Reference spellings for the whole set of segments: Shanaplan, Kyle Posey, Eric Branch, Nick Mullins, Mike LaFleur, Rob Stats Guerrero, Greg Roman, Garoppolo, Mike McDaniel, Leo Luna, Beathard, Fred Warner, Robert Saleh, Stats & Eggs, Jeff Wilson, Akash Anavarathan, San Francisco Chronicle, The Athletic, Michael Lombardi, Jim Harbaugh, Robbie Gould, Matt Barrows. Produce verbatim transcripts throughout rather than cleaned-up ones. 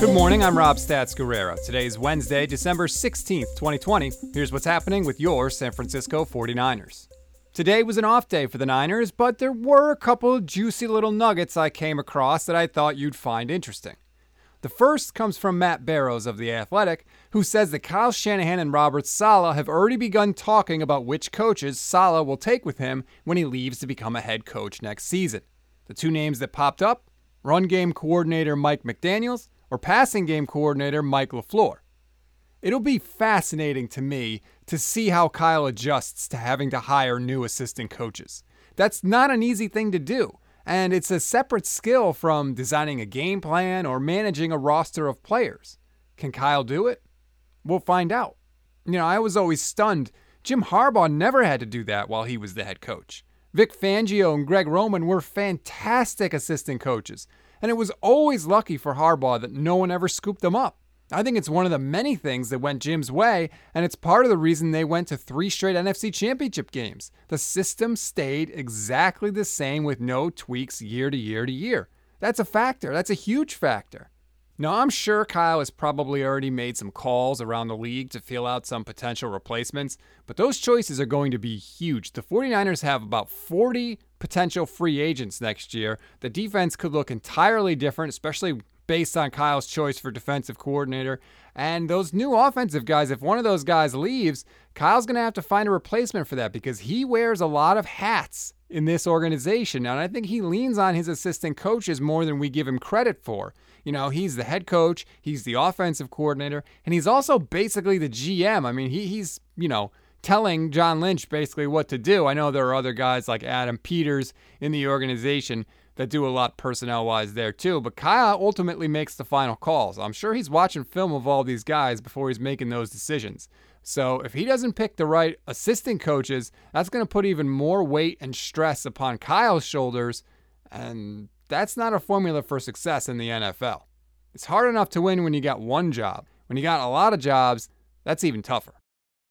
Good morning, I'm Rob Stats Guerrero. Today is Wednesday, December sixteenth, twenty twenty. Here's what's happening with your San Francisco forty-niners. Today was an off day for the Niners, but there were a couple juicy little nuggets I came across that I thought you'd find interesting. The first comes from Matt Barrows of The Athletic, who says that Kyle Shanahan and Robert Saleh have already begun talking about which coaches Saleh will take with him when he leaves to become a head coach next season. The two names that popped up, run game coordinator Mike McDaniel or passing game coordinator Mike LaFleur. It'll be fascinating to me to see how Kyle adjusts to having to hire new assistant coaches. That's not an easy thing to do, and it's a separate skill from designing a game plan or managing a roster of players. Can Kyle do it? We'll find out. You know, I was always stunned. Jim Harbaugh never had to do that while he was the head coach. Vic Fangio and Greg Roman were fantastic assistant coaches, and it was always lucky for Harbaugh that no one ever scooped them up. I think it's one of the many things that went Jim's way, and it's part of the reason they went to three straight N F C championship games. The system stayed exactly the same with no tweaks year to year to year. That's a factor. That's a huge factor. Now, I'm sure Kyle has probably already made some calls around the league to feel out some potential replacements, but those choices are going to be huge. The forty-niners have about forty potential free agents next year. The defense could look entirely different, especially based on Kyle's choice for defensive coordinator. And those new offensive guys, if one of those guys leaves, Kyle's going to have to find a replacement for that because he wears a lot of hats in this organization. Now, and I think he leans on his assistant coaches more than we give him credit for. You know, he's the head coach, he's the offensive coordinator, and he's also basically the G M. I mean, he he's, you know, telling John Lynch basically what to do. I know there are other guys like Adam Peters in the organization that do a lot personnel-wise there too, but Kyle ultimately makes the final calls. I'm sure he's watching film of all these guys before he's making those decisions. So if he doesn't pick the right assistant coaches, that's going to put even more weight and stress upon Kyle's shoulders, and that's not a formula for success in the N F L. It's hard enough to win when you got one job. When you got a lot of jobs, that's even tougher.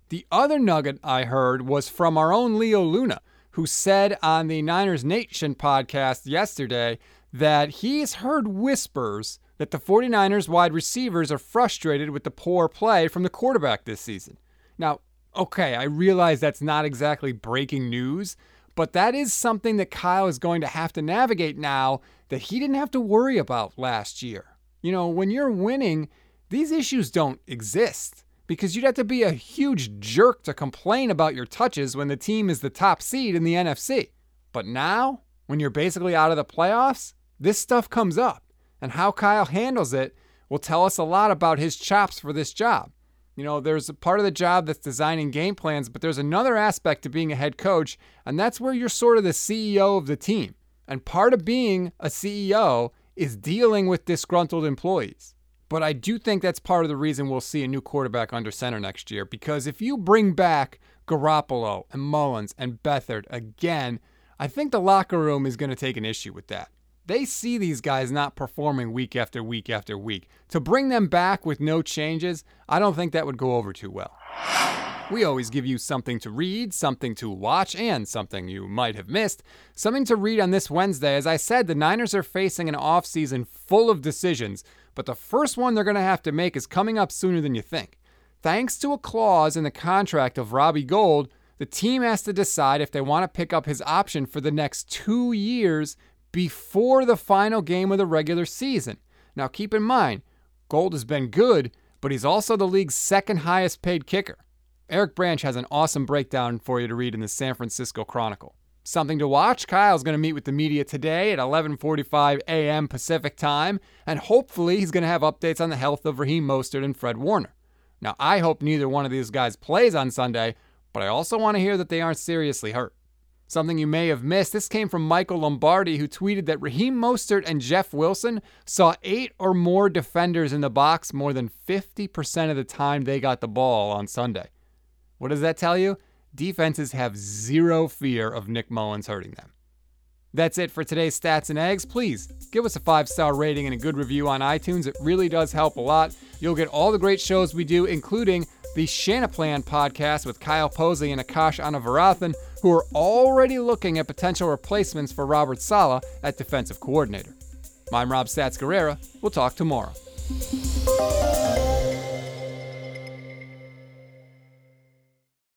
The other nugget I heard was from our own Leo Luna, who said on the Niners Nation podcast yesterday that he's heard whispers that the forty-niners wide receivers are frustrated with the poor play from the quarterback this season. Now, okay, I realize that's not exactly breaking news, but that is something that Kyle is going to have to navigate now that he didn't have to worry about last year. You know, when you're winning, these issues don't exist, because you'd have to be a huge jerk to complain about your touches when the team is the top seed in the N F C. But now, when you're basically out of the playoffs, this stuff comes up, and how Kyle handles it will tell us a lot about his chops for this job. You know, there's a part of the job that's designing game plans, but there's another aspect to being a head coach, and that's where you're sort of the C E O of the team. And part of being a C E O is dealing with disgruntled employees. But I do think that's part of the reason we'll see a new quarterback under center next year, because if you bring back Garoppolo and Mullins and Beathard again, I think the locker room is going to take an issue with that. They see these guys not performing week after week after week. To bring them back with no changes, I don't think that would go over too well. We always give you something to read, something to watch, and something you might have missed. Something to read on this Wednesday. As I said, the Niners are facing an offseason full of decisions, but the first one they're going to have to make is coming up sooner than you think. Thanks to a clause in the contract of Robbie Gould, the team has to decide if they want to pick up his option for the next two years before the final game of the regular season. Now keep in mind, Gould has been good, but he's also the league's second highest paid kicker. Eric Branch has an awesome breakdown for you to read in the San Francisco Chronicle. Something to watch, Kyle's going to meet with the media today at eleven forty-five a.m. Pacific time, and hopefully he's going to have updates on the health of Raheem Mostert and Fred Warner. Now, I hope neither one of these guys plays on Sunday, but I also want to hear that they aren't seriously hurt. Something you may have missed, this came from Michael Lombardi, who tweeted that Raheem Mostert and Jeff Wilson saw eight or more defenders in the box more than fifty percent of the time they got the ball on Sunday. What does that tell you? Defenses have zero fear of Nick Mullins hurting them. That's it for today's Stats and Eggs. Please give us a five-star rating and a good review on iTunes. It really does help a lot. You'll get all the great shows we do, including the Shanaplan podcast with Kyle Posey and Akash Anavarathan, who are already looking at potential replacements for Robert Saleh at defensive coordinator. I'm Rob Stats Guerrero. We'll talk tomorrow.